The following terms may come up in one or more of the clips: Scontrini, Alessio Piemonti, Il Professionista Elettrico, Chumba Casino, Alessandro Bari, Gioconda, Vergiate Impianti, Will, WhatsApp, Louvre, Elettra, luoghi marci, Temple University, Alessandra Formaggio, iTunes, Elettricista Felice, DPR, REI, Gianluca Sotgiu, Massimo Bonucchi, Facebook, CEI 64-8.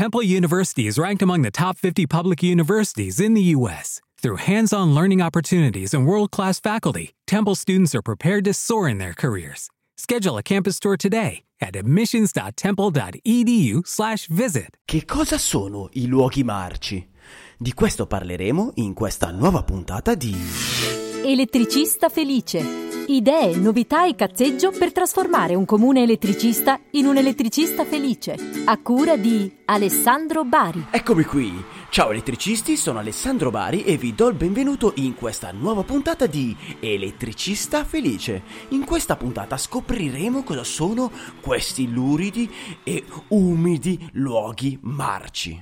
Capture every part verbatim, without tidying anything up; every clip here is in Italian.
Temple University is ranked among the top fifty public universities in the U S Through hands-on learning opportunities and world-class faculty, Temple students are prepared to soar in their careers. Schedule a campus tour today at admissions dot temple dot e d u slash visit. Che cosa sono i luoghi marci? Di questo parleremo in questa nuova puntata di Elettricista Felice. Idee, novità e cazzeggio per trasformare un comune elettricista in un elettricista felice, a cura di Alessandro Bari. Eccomi qui! Ciao elettricisti, sono Alessandro Bari e vi do il benvenuto in questa nuova puntata di Elettricista Felice. In questa puntata scopriremo cosa sono questi luridi e umidi luoghi marci.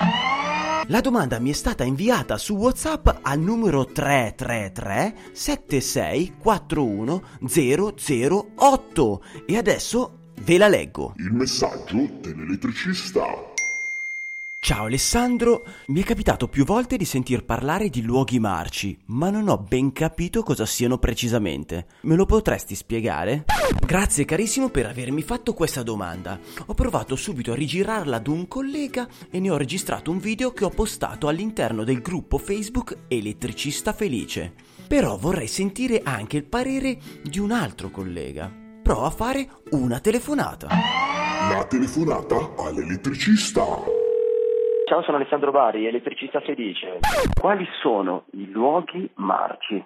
La domanda mi è stata inviata su WhatsApp al numero tre tre tre sette sei quattro uno zero zero otto e adesso ve la leggo. Il messaggio dell'elettricista. Ciao Alessandro, mi è capitato più volte di sentir parlare di luoghi marci, ma non ho ben capito cosa siano precisamente. Me lo potresti spiegare? Grazie carissimo per avermi fatto questa domanda. Ho provato subito a rigirarla ad un collega e ne ho registrato un video che ho postato all'interno del gruppo Facebook Elettricista Felice. Però vorrei sentire anche il parere di un altro collega. Provo a fare una telefonata. La telefonata all'elettricista. Ciao, sono Alessandro Bari, Elettricista Felice. Quali sono i luoghi marci?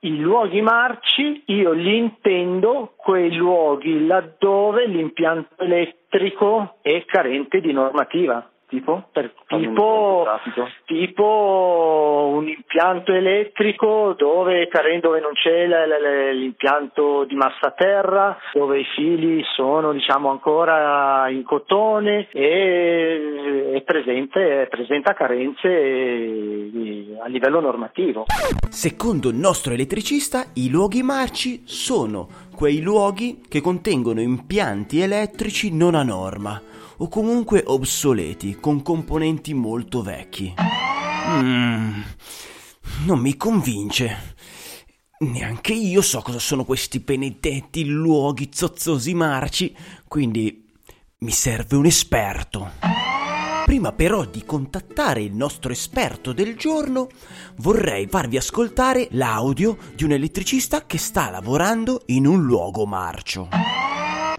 I luoghi marci io li intendo quei luoghi laddove l'impianto elettrico è carente di normativa. Tipo? Per, tipo, un tipo un impianto elettrico dove, dove non c'è l'impianto di massa terra, dove i fili sono diciamo ancora in cotone e è presente, presenta carenze a livello normativo. Secondo il nostro elettricista, i luoghi marci sono quei luoghi che contengono impianti elettrici non a norma o comunque obsoleti con componenti molto vecchi. Mm, non mi convince. Neanche io so cosa sono questi benedetti luoghi zozzosi marci, quindi mi serve un esperto. Prima però di contattare il nostro esperto del giorno, vorrei farvi ascoltare l'audio di un elettricista che sta lavorando in un luogo marcio.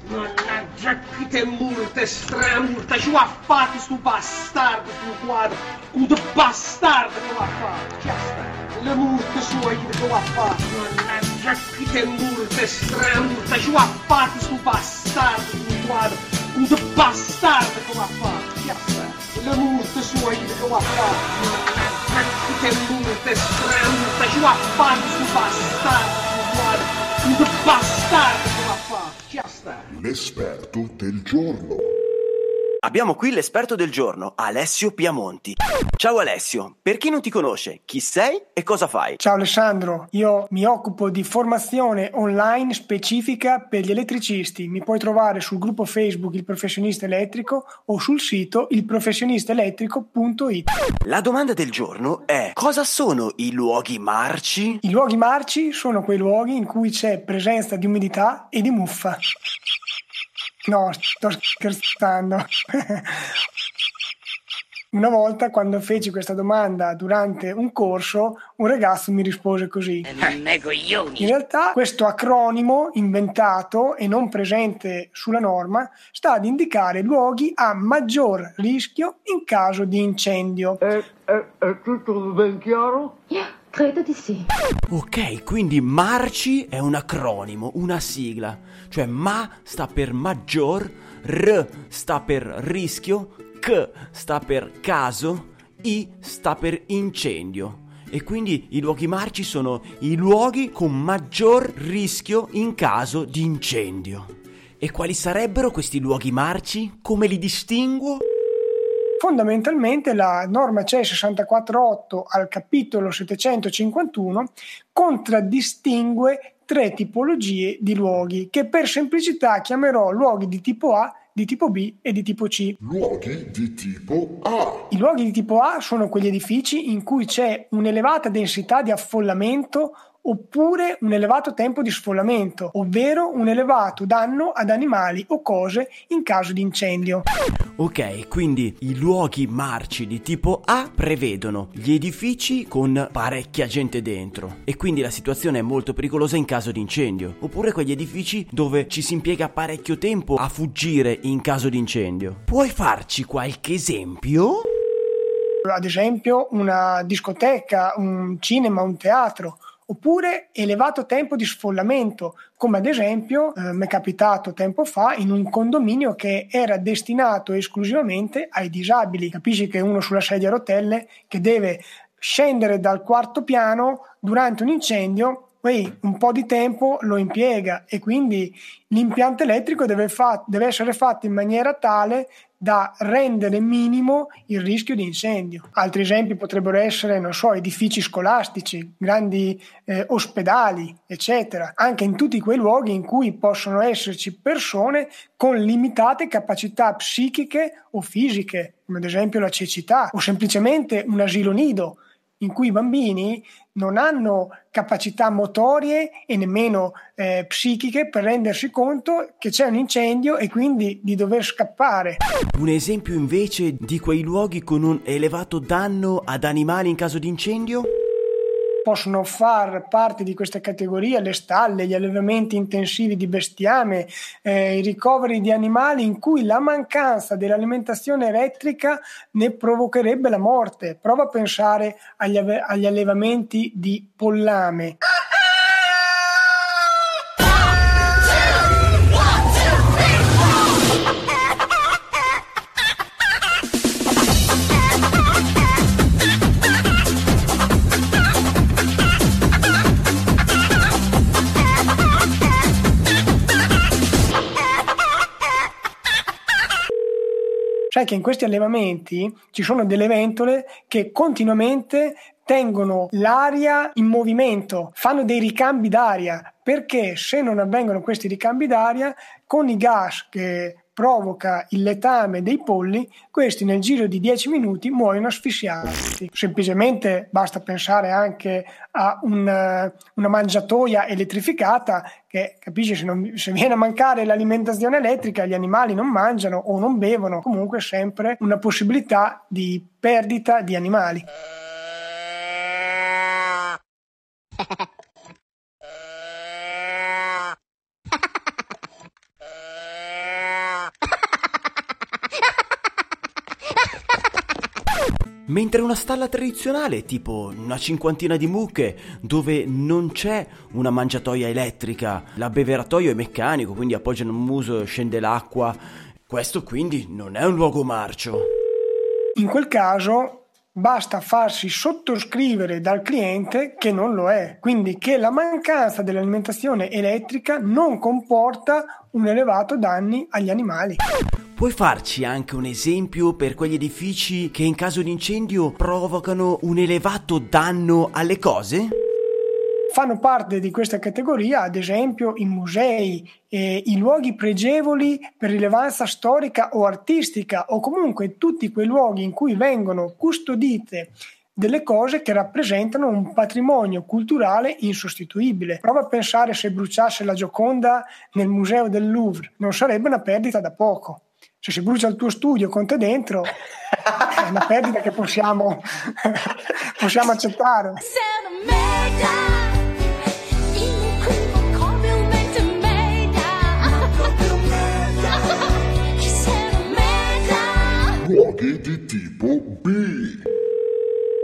Mannaggia, che multe, stramurte, ci ha fatto sto bastardo sul quadro, un bastardo che l'ha fatto, le multe sue che l'ha fatto, mannaggia, che multe, stramurte, ci ha fatto sto bastardo sul quadro, un bastardo che l'ha fatto. Le multe sue che ho fatto, che multe strane, ci ho fatto su bastardo, un bastardo che ho fatto, ci sta. L'esperto del giorno. Abbiamo qui l'esperto del giorno, Alessio Piemonti. Ciao Alessio, per chi non ti conosce, chi sei e cosa fai? Ciao Alessandro, io mi occupo di formazione online specifica per gli elettricisti. Mi puoi trovare sul gruppo Facebook Il Professionista Elettrico o sul sito il professionista elettrico punto i t. La domanda del giorno è: cosa sono i luoghi marci? I luoghi marci sono quei luoghi in cui c'è presenza di umidità e di muffa. No, sto scherzando. Una volta, quando feci questa domanda durante un corso, un ragazzo mi rispose così. In realtà questo acronimo inventato e non presente sulla norma sta ad indicare luoghi a maggior rischio in caso di incendio. È, è, è tutto ben chiaro? Credo di sì. Ok, quindi marci è un acronimo, una sigla. Cioè ma sta per maggior, r sta per rischio, C sta per caso, I sta per incendio. E quindi i luoghi marci sono i luoghi con maggior rischio in caso di incendio. E quali sarebbero questi luoghi marci? Come li distinguo? Fondamentalmente la norma C E I sessantaquattro otto al capitolo settecentocinquantuno contraddistingue tre tipologie di luoghi che per semplicità chiamerò luoghi di tipo A, di tipo B e di tipo C. Luoghi di tipo A. I luoghi di tipo A sono quegli edifici in cui c'è un'elevata densità di affollamento oppure un elevato tempo di sfollamento, ovvero un elevato danno ad animali o cose in caso di incendio. Ok, quindi i luoghi marci di tipo A prevedono gli edifici con parecchia gente dentro e quindi la situazione è molto pericolosa in caso di incendio, oppure quegli edifici dove ci si impiega parecchio tempo a fuggire in caso di incendio. Puoi farci qualche esempio? Ad esempio una discoteca, un cinema, un teatro, oppure elevato tempo di sfollamento, come ad esempio eh, mi è capitato tempo fa in un condominio che era destinato esclusivamente ai disabili. Capisci che uno sulla sedia a rotelle che deve scendere dal quarto piano durante un incendio, poi un po' di tempo lo impiega, e quindi l'impianto elettrico deve, fa- deve essere fatto in maniera tale da rendere minimo il rischio di incendio. Altri esempi potrebbero essere, non so, edifici scolastici, grandi eh, ospedali, eccetera. Anche in tutti quei luoghi in cui possono esserci persone con limitate capacità psichiche o fisiche, come ad esempio la cecità, o semplicemente un asilo nido, in cui i bambini non hanno capacità motorie e nemmeno eh, psichiche per rendersi conto che c'è un incendio e quindi di dover scappare. Un esempio invece di quei luoghi con un elevato danno ad animali in caso di incendio? Possono far parte di questa categoria le stalle, gli allevamenti intensivi di bestiame, eh, i ricoveri di animali in cui la mancanza dell'alimentazione elettrica ne provocherebbe la morte. Prova a pensare agli, ave- agli allevamenti di pollame. Sai che in questi allevamenti ci sono delle ventole che continuamente tengono l'aria in movimento, fanno dei ricambi d'aria, perché se non avvengono questi ricambi d'aria, con i gas che provoca il letame dei polli, questi nel giro di dieci minuti muoiono asfissiati. Semplicemente basta pensare anche a una, una mangiatoia elettrificata che, capisci, se, non, se viene a mancare l'alimentazione elettrica, gli animali non mangiano o non bevono, comunque sempre una possibilità di perdita di animali. Mentre una stalla tradizionale, tipo una cinquantina di mucche, dove non c'è una mangiatoia elettrica, l'abbeveratoio è meccanico, quindi appoggiano il muso, scende l'acqua. Questo quindi non è un luogo marcio. In quel caso basta farsi sottoscrivere dal cliente che non lo è, quindi che la mancanza dell'alimentazione elettrica non comporta un elevato danni agli animali. Puoi farci anche un esempio per quegli edifici che in caso di incendio provocano un elevato danno alle cose? Fanno parte di questa categoria, ad esempio, i musei, eh, i luoghi pregevoli per rilevanza storica o artistica, o comunque tutti quei luoghi in cui vengono custodite delle cose che rappresentano un patrimonio culturale insostituibile. Prova a pensare se bruciasse la Gioconda nel museo del Louvre, non sarebbe una perdita da poco. Se si brucia il tuo studio con te dentro, è una perdita che possiamo, possiamo accettare. Luoghi di tipo B.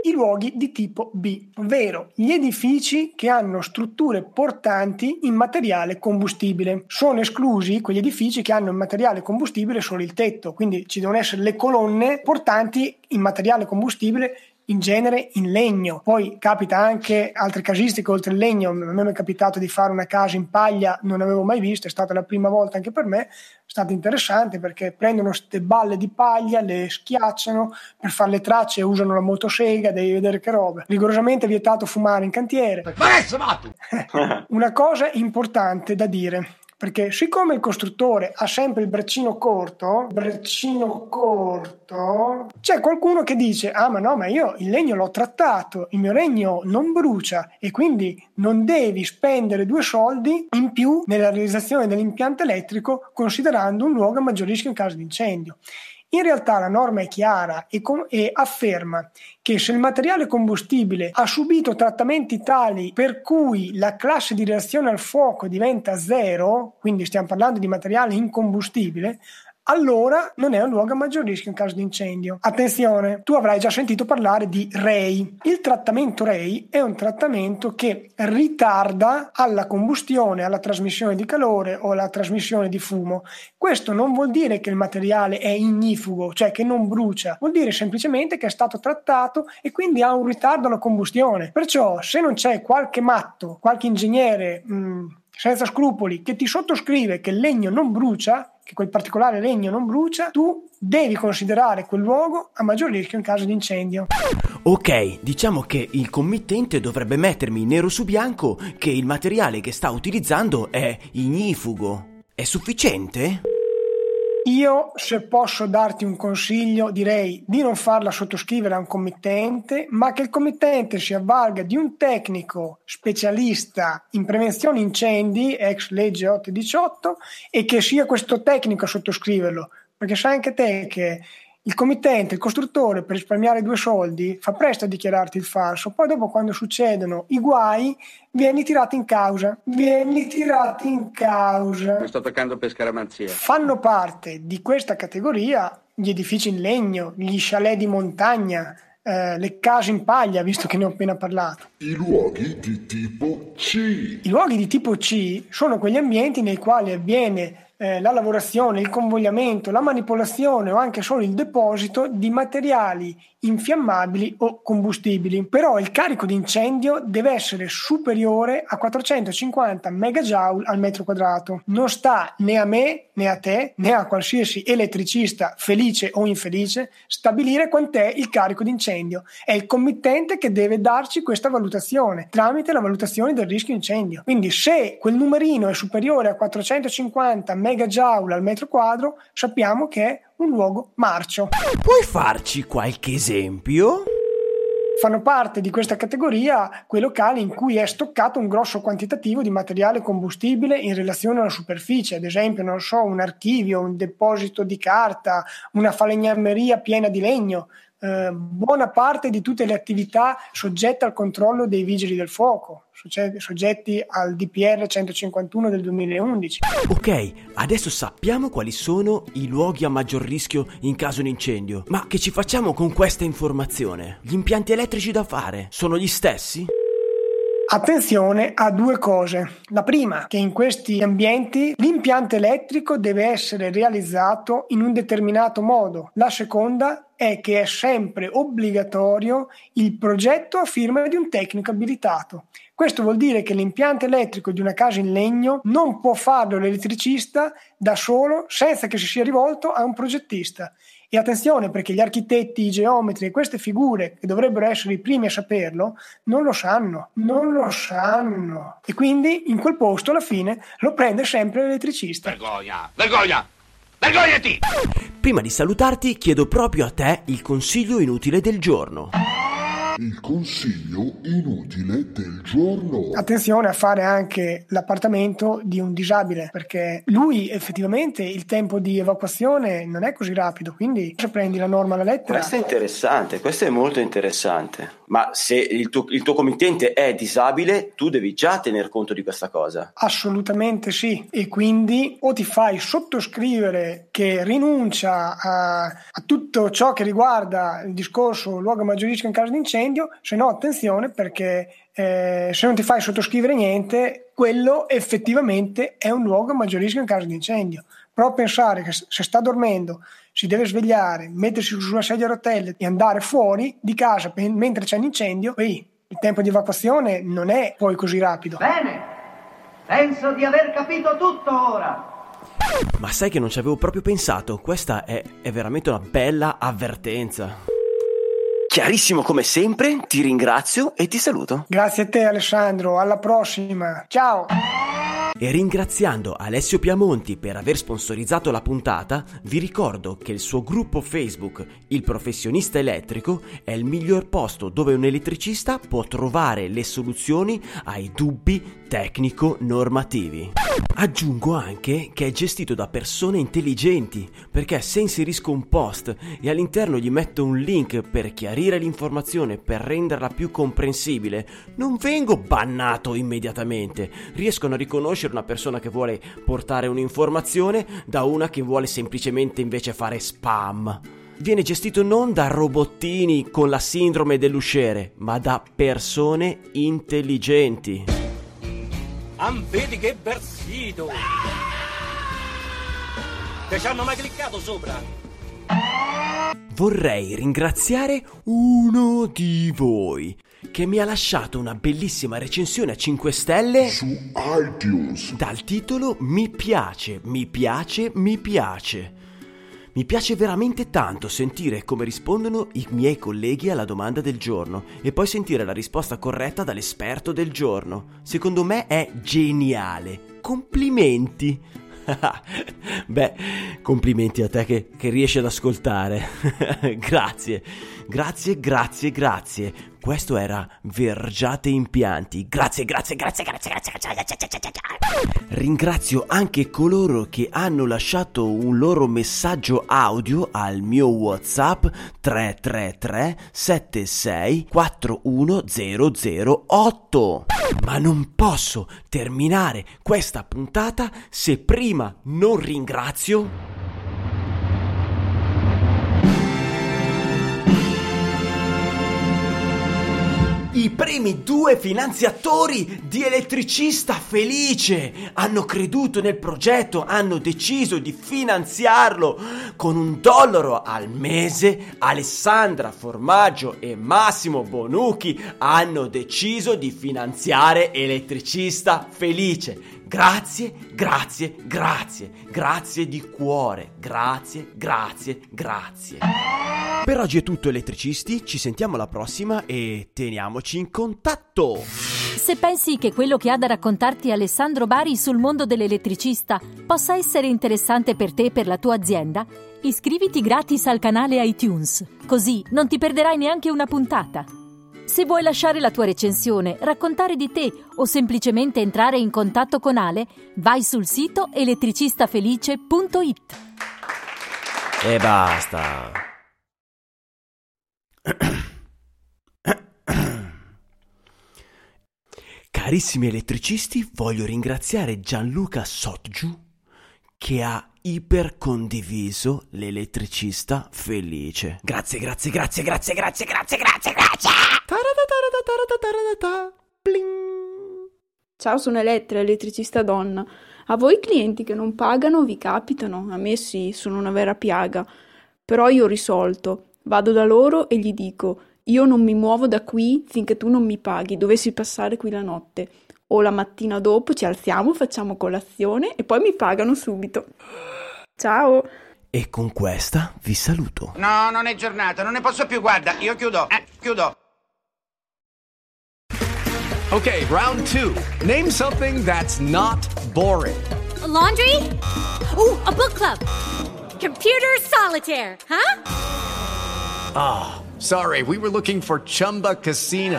I luoghi di tipo B, ovvero gli edifici che hanno strutture portanti in materiale combustibile. Sono esclusi quegli edifici che hanno in materiale combustibile solo il tetto, quindi ci devono essere le colonne portanti in materiale combustibile, in genere in legno. Poi capita anche altre casistiche oltre il legno. A me mi è capitato di fare una casa in paglia, non l'avevo mai vista, è stata la prima volta anche per me. È stato interessante perché prendono queste balle di paglia, le schiacciano per fare le tracce, usano la motosega, devi vedere che roba. Rigorosamente vietato fumare in cantiere. Ma adesso vado! Una cosa importante da dire: perché siccome il costruttore ha sempre il braccino corto, braccino corto, c'è qualcuno che dice: ah, ma no, ma io il legno l'ho trattato, il mio legno non brucia e quindi non devi spendere due soldi in più nella realizzazione dell'impianto elettrico, considerando un luogo a maggior rischio in caso di incendio. In realtà la norma è chiara e, com- e afferma che se il materiale combustibile ha subito trattamenti tali per cui la classe di reazione al fuoco diventa zero, quindi stiamo parlando di materiale incombustibile, allora non è un luogo a maggior rischio in caso di incendio. Attenzione, tu avrai già sentito parlare di R E I. Il trattamento R E I è un trattamento che ritarda alla combustione, alla trasmissione di calore o alla trasmissione di fumo. Questo non vuol dire che il materiale è ignifugo, cioè che non brucia, vuol dire semplicemente che è stato trattato e quindi ha un ritardo alla combustione. Perciò, se non c'è qualche matto, qualche ingegnere mh, senza scrupoli che ti sottoscrive che il legno non brucia, che quel particolare legno non brucia, tu devi considerare quel luogo a maggior rischio in caso di incendio. Ok, diciamo che il committente dovrebbe mettermi nero su bianco che il materiale che sta utilizzando è ignifugo. È sufficiente? Io, se posso darti un consiglio, direi di non farla sottoscrivere a un committente, ma che il committente si avvalga di un tecnico specialista in prevenzione incendi, ex legge otto diciotto, e che sia questo tecnico a sottoscriverlo, perché sai anche te che il committente, il costruttore, per risparmiare due soldi, fa presto a dichiararti il falso, poi dopo, quando succedono i guai, vieni tirato in causa. Vieni tirato in causa. Mi sto toccando per scaramanzia. Fanno parte di questa categoria gli edifici in legno, gli chalet di montagna, eh, le case in paglia, visto che ne ho appena parlato. I luoghi di tipo C. I luoghi di tipo C sono quegli ambienti nei quali avviene la lavorazione, il convogliamento, la manipolazione o anche solo il deposito di materiali infiammabili o combustibili. Però il carico di incendio deve essere superiore a quattrocentocinquanta megajoule al metro quadrato. Non sta né a me, né a te, né a qualsiasi elettricista felice o infelice stabilire quant'è il carico di incendio. È il committente che deve darci questa valutazione tramite la valutazione del rischio incendio. Quindi se quel numerino è superiore a quattrocentocinquanta megajoule al metro quadro, sappiamo che è un luogo marcio. Puoi farci qualche esempio? Fanno parte di questa categoria quei locali in cui è stoccato un grosso quantitativo di materiale combustibile in relazione alla superficie, ad esempio, non so, un archivio, un deposito di carta, una falegnameria piena di legno. Eh, buona parte di tutte le attività soggette al controllo dei vigili del fuoco, soggetti al D P R centocinquantuno del duemilaundici. Ok, adesso sappiamo quali sono i luoghi a maggior rischio in caso di incendio, ma che ci facciamo con questa informazione? Gli impianti elettrici da fare sono gli stessi? Attenzione a due cose. La prima, che in questi ambienti l'impianto elettrico deve essere realizzato in un determinato modo. La seconda è che è sempre obbligatorio il progetto a firma di un tecnico abilitato. Questo vuol dire che l'impianto elettrico di una casa in legno non può farlo l'elettricista da solo senza che si sia rivolto a un progettista. E attenzione, perché gli architetti, i geometri e queste figure, che dovrebbero essere i primi a saperlo, non lo sanno, non lo sanno. E quindi in quel posto alla fine lo prende sempre l'elettricista. Vergogna, vergogna, vergognati! Prima di salutarti chiedo proprio a te il consiglio inutile del giorno. Il consiglio inutile del giorno. Attenzione a fare anche l'appartamento di un disabile, perché lui effettivamente il tempo di evacuazione non è così rapido, quindi se prendi la norma alla lettera. Questo è interessante, questo è molto interessante. Ma se il tuo, il tuo committente è disabile, tu devi già tener conto di questa cosa. Assolutamente sì. E quindi o ti fai sottoscrivere che rinuncia a, a tutto ciò che riguarda il discorso luogo a maggior rischio in caso di incendio, se no attenzione, perché eh, se non ti fai sottoscrivere niente, quello effettivamente è un luogo a maggior rischio in caso di incendio. Però a pensare che se sta dormendo si deve svegliare, mettersi su una sedia a rotelle e andare fuori di casa per, mentre c'è un incendio, ehi, il tempo di evacuazione non è poi così rapido. Bene, penso di aver capito tutto ora. Ma sai che non ci avevo proprio pensato, questa è, è veramente una bella avvertenza. Chiarissimo come sempre, ti ringrazio e ti saluto. Grazie a te Alessandro, alla prossima. Ciao! E ringraziando Alessio Piemonti per aver sponsorizzato la puntata, vi ricordo che il suo gruppo Facebook, Il Professionista Elettrico, è il miglior posto dove un elettricista può trovare le soluzioni ai dubbi tecnico-normativi. Aggiungo anche che è gestito da persone intelligenti, perché se inserisco un post e all'interno gli metto un link per chiarire l'informazione, per renderla più comprensibile, non vengo bannato immediatamente. Riescono a riconoscere una persona che vuole portare un'informazione da una che vuole semplicemente invece fare spam. Viene gestito non da robottini con la sindrome dell'usciere, ma da persone intelligenti. Am vedi che versito! Che ci hanno mai cliccato sopra! Vorrei ringraziare uno di voi che mi ha lasciato una bellissima recensione a cinque stelle su iTunes dal titolo Mi piace, mi piace, mi piace. Mi piace veramente tanto sentire come rispondono i miei colleghi alla domanda del giorno e poi sentire la risposta corretta dall'esperto del giorno. Secondo me è geniale. Complimenti! Beh, complimenti a te che, che riesci ad ascoltare. Grazie, grazie, grazie, grazie. Questo era Vergiate Impianti. Grazie, grazie, grazie, grazie, grazie, grazie. Ringrazio anche coloro che hanno lasciato un loro messaggio audio al mio WhatsApp tre tre tre sette sei quattro uno zero zero otto. Ma non posso terminare questa puntata se prima non ringrazio i primi due finanziatori di Elettricista Felice. Hanno creduto nel progetto, hanno deciso di finanziarlo con un dollaro al mese. Alessandra Formaggio e Massimo Bonucchi hanno deciso di finanziare Elettricista Felice. Grazie, grazie, grazie, grazie di cuore, grazie, grazie, grazie. Per oggi è tutto, elettricisti, ci sentiamo alla prossima e teniamoci in contatto. Se pensi che quello che ha da raccontarti Alessandro Bari sul mondo dell'elettricista possa essere interessante per te e per la tua azienda, iscriviti gratis al canale iTunes, così non ti perderai neanche una puntata. Se vuoi lasciare la tua recensione, raccontare di te o semplicemente entrare in contatto con Ale, vai sul sito elettricista felice punto it. E basta. Carissimi elettricisti, voglio ringraziare Gianluca Sotgiu che ha ipercondiviso l'elettricista felice. Grazie, grazie, grazie, grazie, grazie, grazie, grazie, grazie. Ciao, sono Elettra, elettricista donna. A voi clienti che non pagano vi capitano? A me sì, sono una vera piaga. Però io ho risolto. Vado da loro e gli dico: io non mi muovo da qui finché tu non mi paghi, dovessi passare qui la notte. O la mattina dopo ci alziamo, facciamo colazione e poi mi pagano subito. Ciao! E con questa vi saluto. No, non è giornata, non ne posso più, guarda, io chiudo, eh, chiudo. Ok, round two. Name something that's not boring. A laundry? Ooh, a book club. Computer solitaire, huh? Ah, oh, sorry, we were looking for Chumba Casino.